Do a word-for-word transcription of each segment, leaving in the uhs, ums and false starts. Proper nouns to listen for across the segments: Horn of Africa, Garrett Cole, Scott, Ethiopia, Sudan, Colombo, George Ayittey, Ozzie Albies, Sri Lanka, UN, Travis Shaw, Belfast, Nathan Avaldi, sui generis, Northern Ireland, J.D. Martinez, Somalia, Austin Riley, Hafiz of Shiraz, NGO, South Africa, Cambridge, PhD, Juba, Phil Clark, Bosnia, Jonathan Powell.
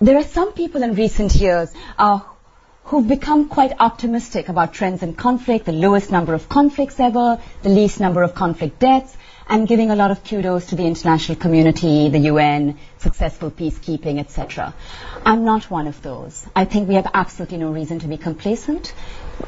there are some people in recent years uh, who've become quite optimistic about trends in conflict, the lowest number of conflicts ever, the least number of conflict deaths, and giving a lot of kudos to the international community, the U N, successful peacekeeping, et cetera. I'm not one of those. I think we have absolutely no reason to be complacent.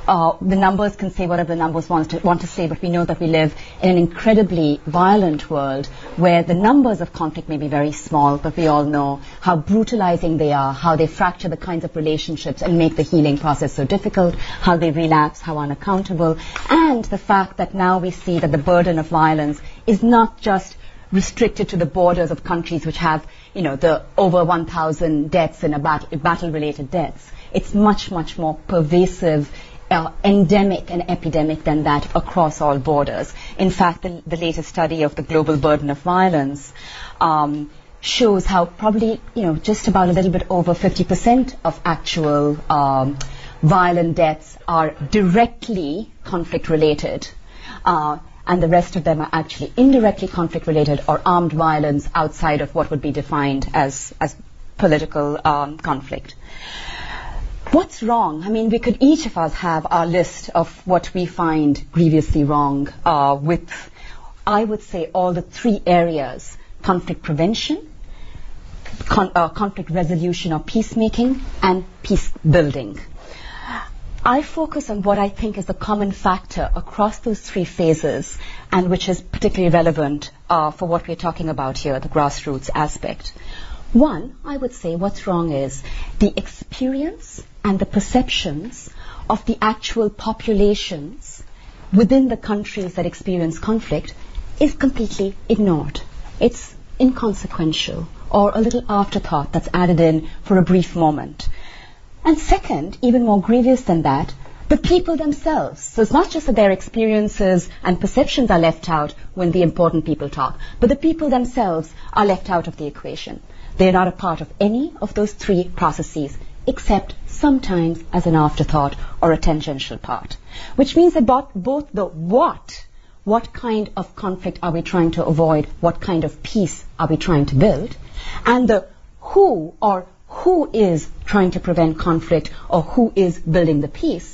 Uh, the numbers can say whatever the numbers want to, want to say, but we know that we live in an incredibly violent world where the numbers of conflict may be very small, but we all know how brutalizing they are, how they fracture the kinds of relationships and make the healing process so difficult, how they relapse, how unaccountable, and the fact that now we see that the burden of violence is not just restricted to the borders of countries which have, you know, the over one thousand deaths and battle-related deaths. It's much, much more pervasive, Uh, endemic and epidemic than that across all borders. In fact, the, the latest study of the global burden of violence um, shows how probably, you know, just about a little bit over fifty percent of actual um, violent deaths are directly conflict-related, uh, and the rest of them are actually indirectly conflict-related or armed violence outside of what would be defined as, as political um, conflict. What's wrong? I mean, we could each of us have our list of what we find grievously wrong uh, with, I would say, all the three areas: conflict prevention, con uh, conflict resolution or peacemaking, and peace building. I focus on what I think is the common factor across those three phases, and which is particularly relevant uh, for what we're talking about here, the grassroots aspect. One, I would say what's wrong is the experience and the perceptions of the actual populations within the countries that experience conflict is completely ignored. It's inconsequential or a little afterthought that's added in for a brief moment. And second, even more grievous than that, the people themselves. So it's not just that their experiences and perceptions are left out when the important people talk, but the people themselves are left out of the equation. They're not a part of any of those three processes, except sometimes as an afterthought or a tangential part. Which means about both the what, what kind of conflict are we trying to avoid, what kind of peace are we trying to build, and the who or who is trying to prevent conflict or who is building the peace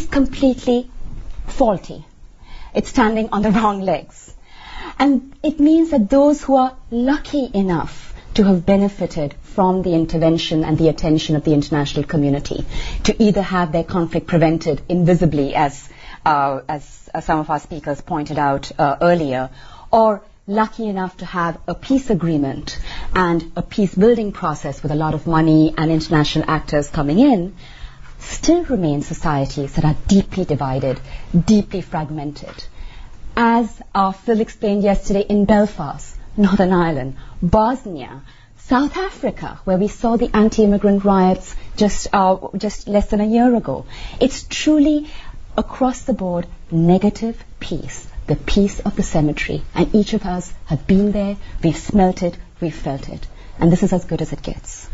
is completely faulty. It's standing on the wrong legs. And it means that those who are lucky enough to have benefited from the intervention and the attention of the international community, to either have their conflict prevented invisibly, as, uh, as, as some of our speakers pointed out uh, earlier, or lucky enough to have a peace agreement and a peace-building process with a lot of money and international actors coming in, still remain societies that are deeply divided, deeply fragmented. As uh, Phil explained yesterday, in Belfast, Northern Ireland, Bosnia, South Africa, where we saw the anti-immigrant riots just uh, just less than a year ago. It's truly, across the board, negative peace, the peace of the cemetery. And each of us have been there, we've smelt it, we've felt it. And this is as good as it gets.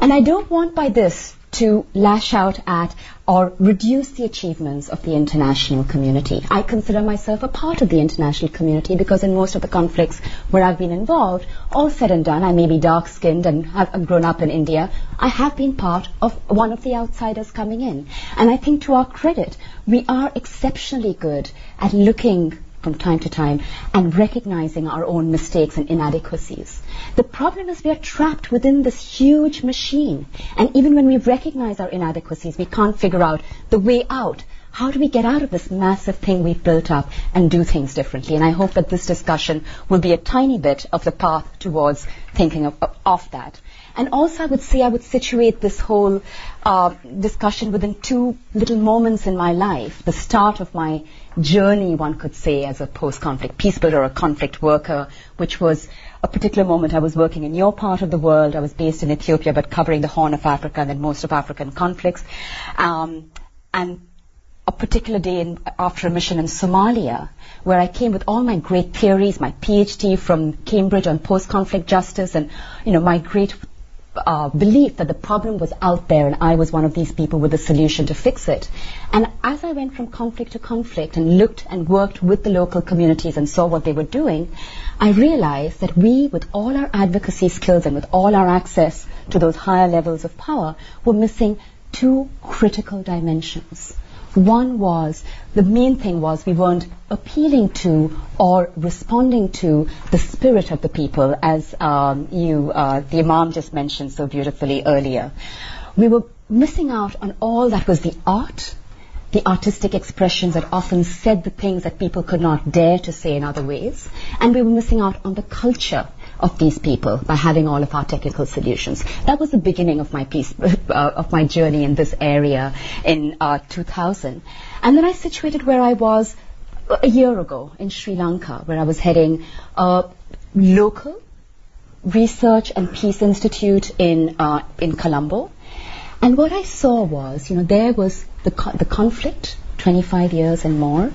And I don't want by this to lash out at or reduce the achievements of the international community. I consider myself a part of the international community because in most of the conflicts where I've been involved, all said and done, I may be dark-skinned and have grown up in India, I have been part of one of the outsiders coming in. And I think to our credit, we are exceptionally good at looking from time to time and recognizing our own mistakes and inadequacies. The problem is we are trapped within this huge machine, and even when we recognize our inadequacies, we can't figure out the way out. How do we get out of this massive thing we've built up and do things differently? And I hope that this discussion will be a tiny bit of the path towards thinking of, of, of that. And also I would say I would situate this whole uh, discussion within two little moments in my life, the start of my journey, one could say, as a post-conflict peace builder or a conflict worker, which was a particular moment. I was working in your part of the world. I was based in Ethiopia, but covering the Horn of Africa and then most of African conflicts. Um, and a particular day in, after a mission in Somalia, where I came with all my great theories, my PhD from Cambridge on post-conflict justice and, you know, my great uh, belief that the problem was out there and I was one of these people with a solution to fix it. And as I went from conflict to conflict and looked and worked with the local communities and saw what they were doing, I realized that we, with all our advocacy skills and with all our access to those higher levels of power, were missing two critical dimensions. One was, the main thing was, we weren't appealing to or responding to the spirit of the people, as um, you, uh, the Imam just mentioned so beautifully earlier. We were missing out on all that was the art, the artistic expressions that often said the things that people could not dare to say in other ways, and we were missing out on the culture of these people by having all of our technical solutions. That was the beginning of my piece, uh, of my journey in this area in uh, two thousand. And then I situated where I was a year ago in Sri Lanka, where I was heading a local research and peace institute in uh, in Colombo. And what I saw was, you know, there was the co- the conflict, twenty-five years and more,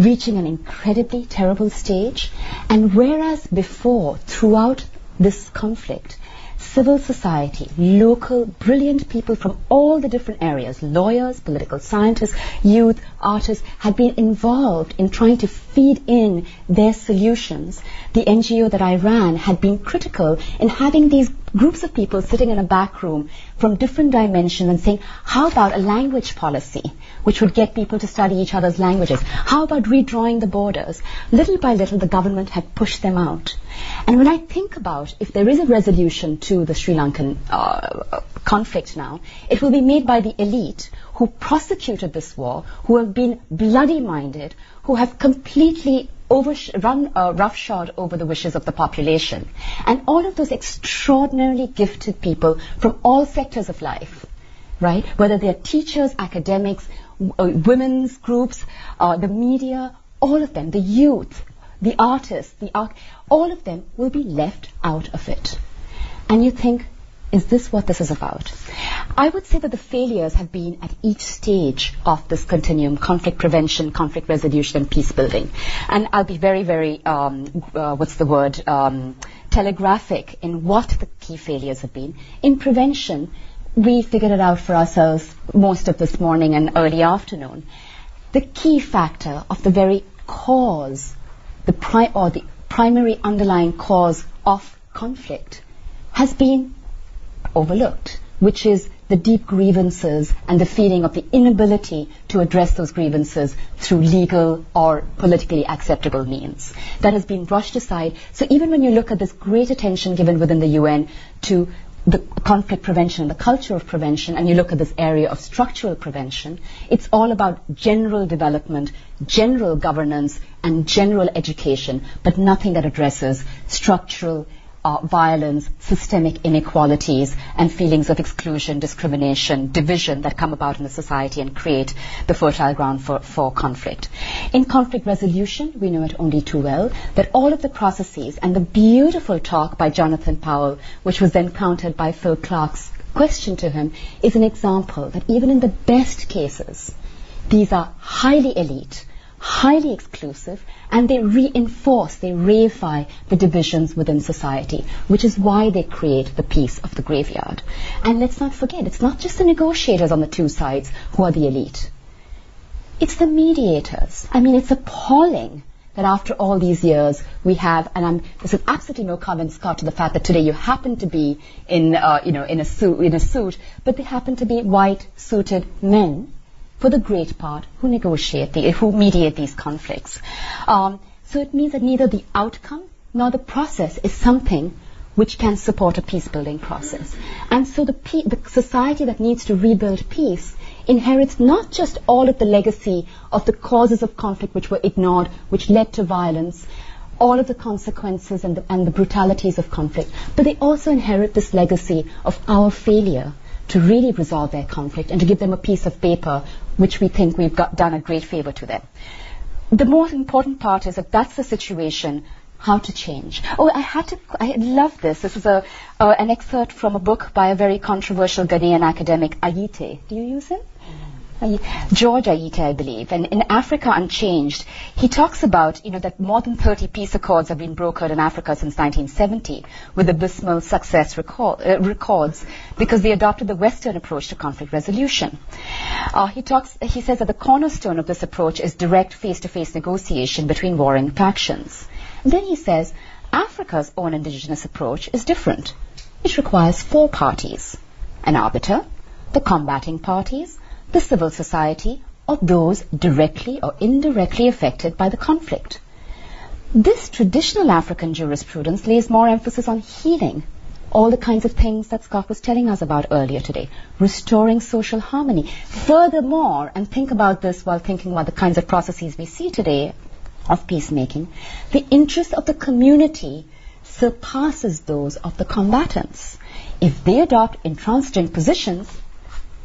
reaching an incredibly terrible stage. And whereas before, throughout this conflict, civil society, local, brilliant people from all the different areas, lawyers, political scientists, youth, artists, had been involved in trying to feed in their solutions. The N G O that I ran had been critical in having these groups of people sitting in a back room from different dimensions and saying, how about a language policy which would get people to study each other's languages? How about redrawing the borders? Little by little, the government had pushed them out. And when I think about if there is a resolution to the Sri Lankan uh, conflict now, it will be made by the elite who prosecuted this war, who have been bloody-minded, who have completely Over, run uh, roughshod over the wishes of the population. And all of those extraordinarily gifted people from all sectors of life, right? Whether they're teachers, academics, w- uh, women's groups, uh, the media, all of them, the youth, the artists, the arch- all of them will be left out of it. And you think, is this what this is about? I would say that the failures have been at each stage of this continuum, conflict prevention, conflict resolution, and peace building. And I'll be very, very, um, uh, what's the word, um, telegraphic in what the key failures have been. In prevention, we figured it out for ourselves most of this morning and early afternoon. The key factor of the very cause, the pri- or the primary underlying cause of conflict has been overlooked, which is the deep grievances and the feeling of the inability to address those grievances through legal or politically acceptable means. That has been brushed aside. So even when you look at this great attention given within the U N to the conflict prevention, the culture of prevention, and you look at this area of structural prevention, it's all about general development, general governance, and general education, but nothing that addresses structural Uh, violence, systemic inequalities, and feelings of exclusion, discrimination, division that come about in the society and create the fertile ground for, for conflict. In conflict resolution, we know it only too well, that all of the processes and the beautiful talk by Jonathan Powell, which was then countered by Phil Clark's question to him, is an example that even in the best cases, these are highly elite, highly exclusive, and they reinforce, they reify the divisions within society, which is why they create the peace of the graveyard. And let's not forget, it's not just the negotiators on the two sides who are the elite. It's the mediators. I mean, it's appalling that after all these years we have, and I'm, this is absolutely no comment, Scott, to the fact that today you happen to be in, uh, you know, in a suit, in a suit, but they happen to be white-suited men, for the great part, who negotiate, the, who mediate these conflicts. Um, so it means that neither the outcome nor the process is something which can support a peace-building process. And so the, pe- the society that needs to rebuild peace inherits not just all of the legacy of the causes of conflict which were ignored, which led to violence, all of the consequences and the, and the brutalities of conflict, but they also inherit this legacy of our failure to really resolve their conflict and to give them a piece of paper which we think we've got done a great favor to them. The more important part is that that's the situation, how to change. Oh, I had to, I love this. This is a, uh, an excerpt from a book by a very controversial Ghanaian academic, Ayittey. Do you use him? Mm. George Ayittey, I believe, and in Africa Unchanged, he talks about, you know, that more than thirty peace accords have been brokered in Africa since nineteen seventy, with abysmal success record, uh, records, because they adopted the Western approach to conflict resolution. Uh, he talks, he says that the cornerstone of this approach is direct face-to-face negotiation between warring factions. And then he says Africa's own indigenous approach is different. It requires four parties: an arbiter, the combating parties, the civil society, or those directly or indirectly affected by the conflict. This traditional African jurisprudence lays more emphasis on healing, all the kinds of things that Scott was telling us about earlier today, restoring social harmony. Furthermore, and think about this while thinking about the kinds of processes we see today of peacemaking, the interest of the community surpasses those of the combatants. If they adopt intransigent positions,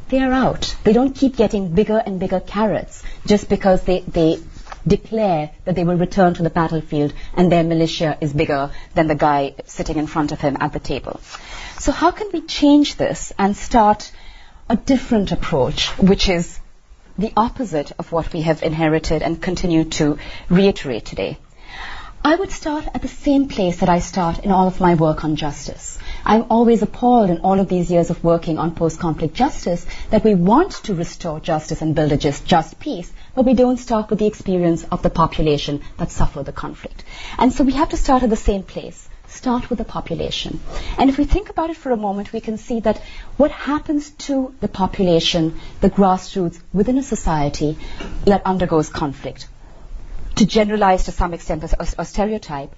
they are out. They don't keep getting bigger and bigger carrots just because they, they declare that they will return to the battlefield and their militia is bigger than the guy sitting in front of him at the table. So how can we change this and start a different approach, which is the opposite of what we have inherited and continue to reiterate today? I would start at the same place that I start in all of my work on justice. I'm always appalled in all of these years of working on post-conflict justice that we want to restore justice and build a just, just peace, but we don't start with the experience of the population that suffered the conflict. And so we have to start at the same place. Start with the population. And if we think about it for a moment, we can see that what happens to the population, the grassroots within a society that undergoes conflict, to generalize to some extent or, or stereotype,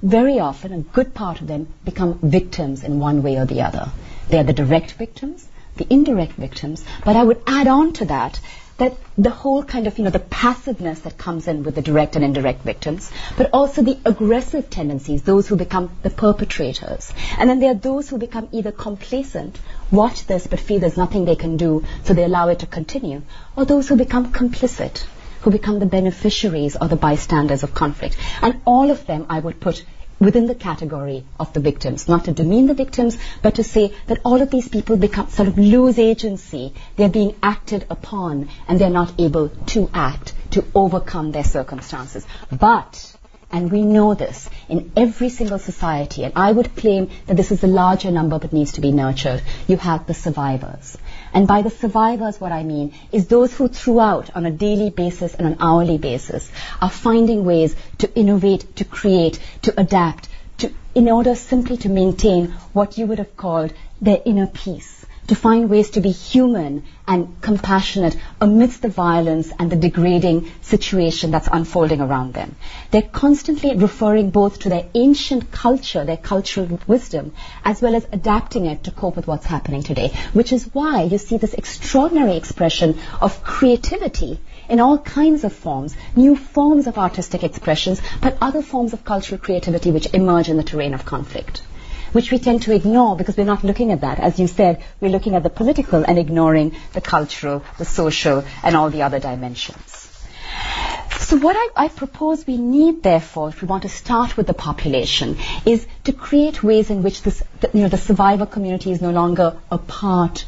very often a good part of them become victims in one way or the other. They are the direct victims, the indirect victims, but I would add on to that that the whole kind of, you know, the passiveness that comes in with the direct and indirect victims, but also the aggressive tendencies, those who become the perpetrators. And then there are those who become either complacent, watch this but feel there's nothing they can do, so they allow it to continue, or those who become complicit, who become the beneficiaries or the bystanders of conflict. And all of them I would put within the category of the victims, not to demean the victims, but to say that all of these people become sort of lose agency. They're being acted upon, and they're not able to act, to overcome their circumstances. But, and we know this, in every single society, and I would claim that this is a larger number but needs to be nurtured, you have the survivors. And by the survivors, what I mean is those who throughout, on a daily basis and an hourly basis, are finding ways to innovate, to create, to adapt, to, in order simply to maintain what you would have called their inner peace, to find ways to be human and compassionate amidst the violence and the degrading situation that's unfolding around them. They're constantly referring both to their ancient culture, their cultural wisdom, as well as adapting it to cope with what's happening today, which is why you see this extraordinary expression of creativity in all kinds of forms, new forms of artistic expressions, but other forms of cultural creativity which emerge in the terrain of conflict, which we tend to ignore because we're not looking at that. As you said, we're looking at the political and ignoring the cultural, the social, and all the other dimensions. So what I, I propose we need, therefore, if we want to start with the population, is to create ways in which this, the, you know, the survivor community is no longer a part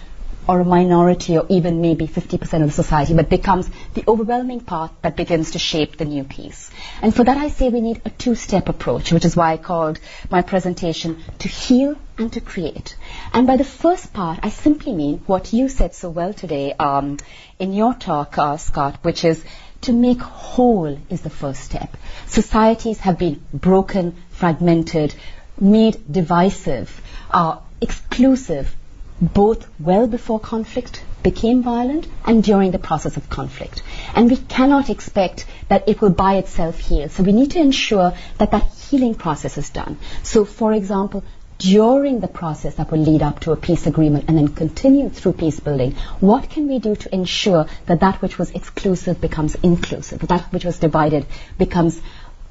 or a minority or even maybe fifty percent of the society, but becomes the overwhelming part that begins to shape the new peace. And for that I say we need a two-step approach, which is why I called my presentation to heal and to create. And by the first part, I simply mean what you said so well today um, in your talk, uh, Scott, which is to make whole is the first step. Societies have been broken, fragmented, made divisive, uh, exclusive, both well before conflict became violent and during the process of conflict. And we cannot expect that it will by itself heal. So we need to ensure that that healing process is done. So, for example, during the process that will lead up to a peace agreement and then continue through peace building, what can we do to ensure that that which was exclusive becomes inclusive, that that which was divided becomes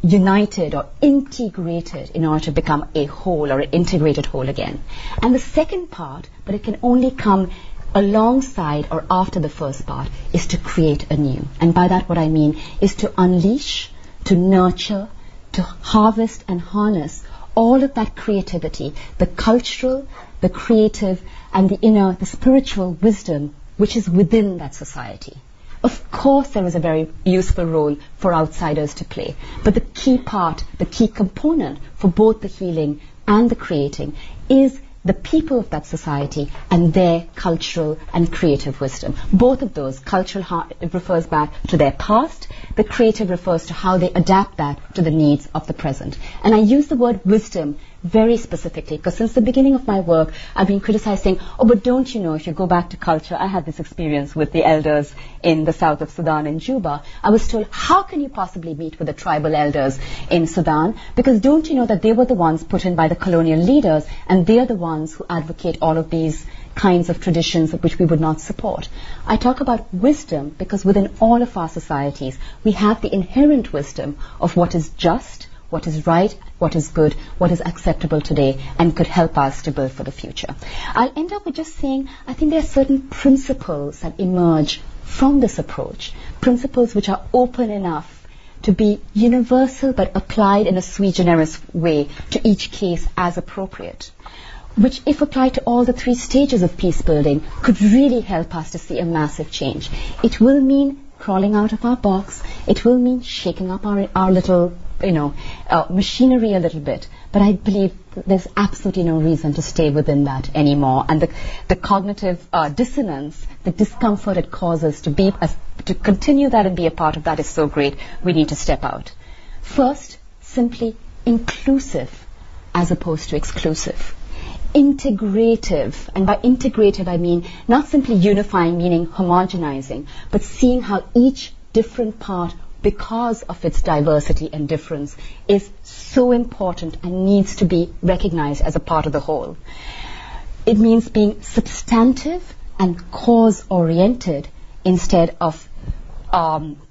united or integrated in order to become a whole or an integrated whole again? And the second part, but it can only come alongside or after the first part, is to create anew. And by that what I mean is to unleash, to nurture, to harvest and harness all of that creativity, the cultural, the creative, and the inner, the spiritual wisdom which is within that society. Of course there is a very useful role for outsiders to play, but the key part, the key component for both the healing and the creating is the people of that society and their cultural and creative wisdom. Both of those, cultural refers back to their past, the creative refers to how they adapt that to the needs of the present. And I use the word wisdom very specifically, because since the beginning of my work, I've been criticizing, oh, but don't you know, if you go back to culture, I had this experience with the elders in the south of Sudan in Juba. I was told, how can you possibly meet with the tribal elders in Sudan? Because don't you know that they were the ones put in by the colonial leaders, and they're the ones who advocate all of these kinds of traditions which we would not support. I talk about wisdom because within all of our societies, we have the inherent wisdom of what is just, what is right, what is good, what is acceptable today, and could help us to build for the future. I'll end up with just saying, I think there are certain principles that emerge from this approach, principles which are open enough to be universal but applied in a sui generis way to each case as appropriate, which if applied to all the three stages of peace building could really help us to see a massive change. It will mean crawling out of our box, it will mean shaking up our, our little you know, uh, machinery a little bit, but I believe there's absolutely no reason to stay within that anymore, and the, the cognitive uh, dissonance, the discomfort it causes to be a, to continue that and be a part of that is so great, we need to step out. First, simply inclusive as opposed to exclusive. Integrative, and by integrative I mean not simply unifying, meaning homogenizing, but seeing how each different part, because of its diversity and difference, is so important and needs to be recognized as a part of the whole. It means being substantive and cause-oriented instead of um,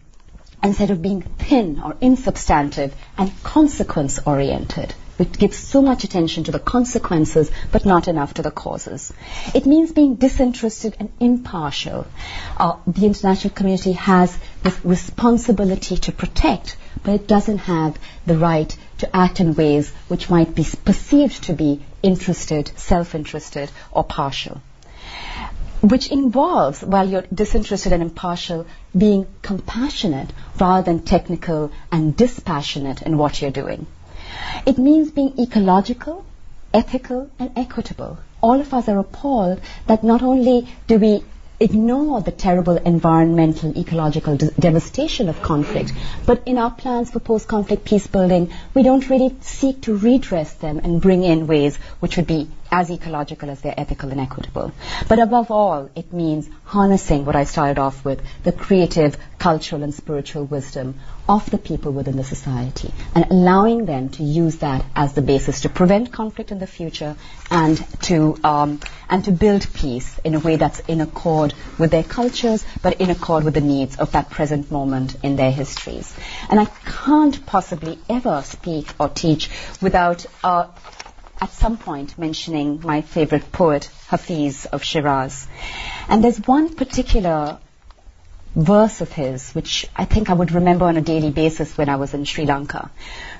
instead of being thin or insubstantive and consequence-oriented. It gives so much attention to the consequences, but not enough to the causes. It means being disinterested and impartial. Uh, the international community has this responsibility to protect, but it doesn't have the right to act in ways which might be perceived to be interested, self-interested, or partial. Which involves, while you're disinterested and impartial, being compassionate rather than technical and dispassionate in what you're doing. It means being ecological, ethical, and equitable. All of us are appalled that not only do we ignore the terrible environmental, ecological de- devastation of conflict, but in our plans for post-conflict peace building, we don't really seek to redress them and bring in ways which would be as ecological as they're ethical and equitable. But above all, it means harnessing what I started off with, the creative, cultural and spiritual wisdom of the people within the society, and allowing them to use that as the basis to prevent conflict in the future and to um, and to build peace in a way that's in accord with their cultures, but in accord with the needs of that present moment in their histories. And I can't possibly ever speak or teach without uh, at some point mentioning my favorite poet, Hafiz of Shiraz. And there's one particular verse of his which I think I would remember on a daily basis when I was in Sri Lanka,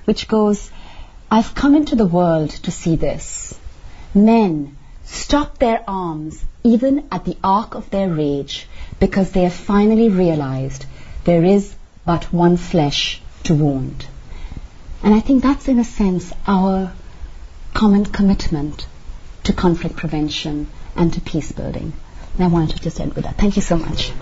which goes, I've come into the world to see this. Men stop their arms even at the arc of their rage, because they have finally realized there is but one flesh to wound. And I think that's in a sense our common commitment to conflict prevention and to peace building. And I wanted to just end with that. Thank you so much.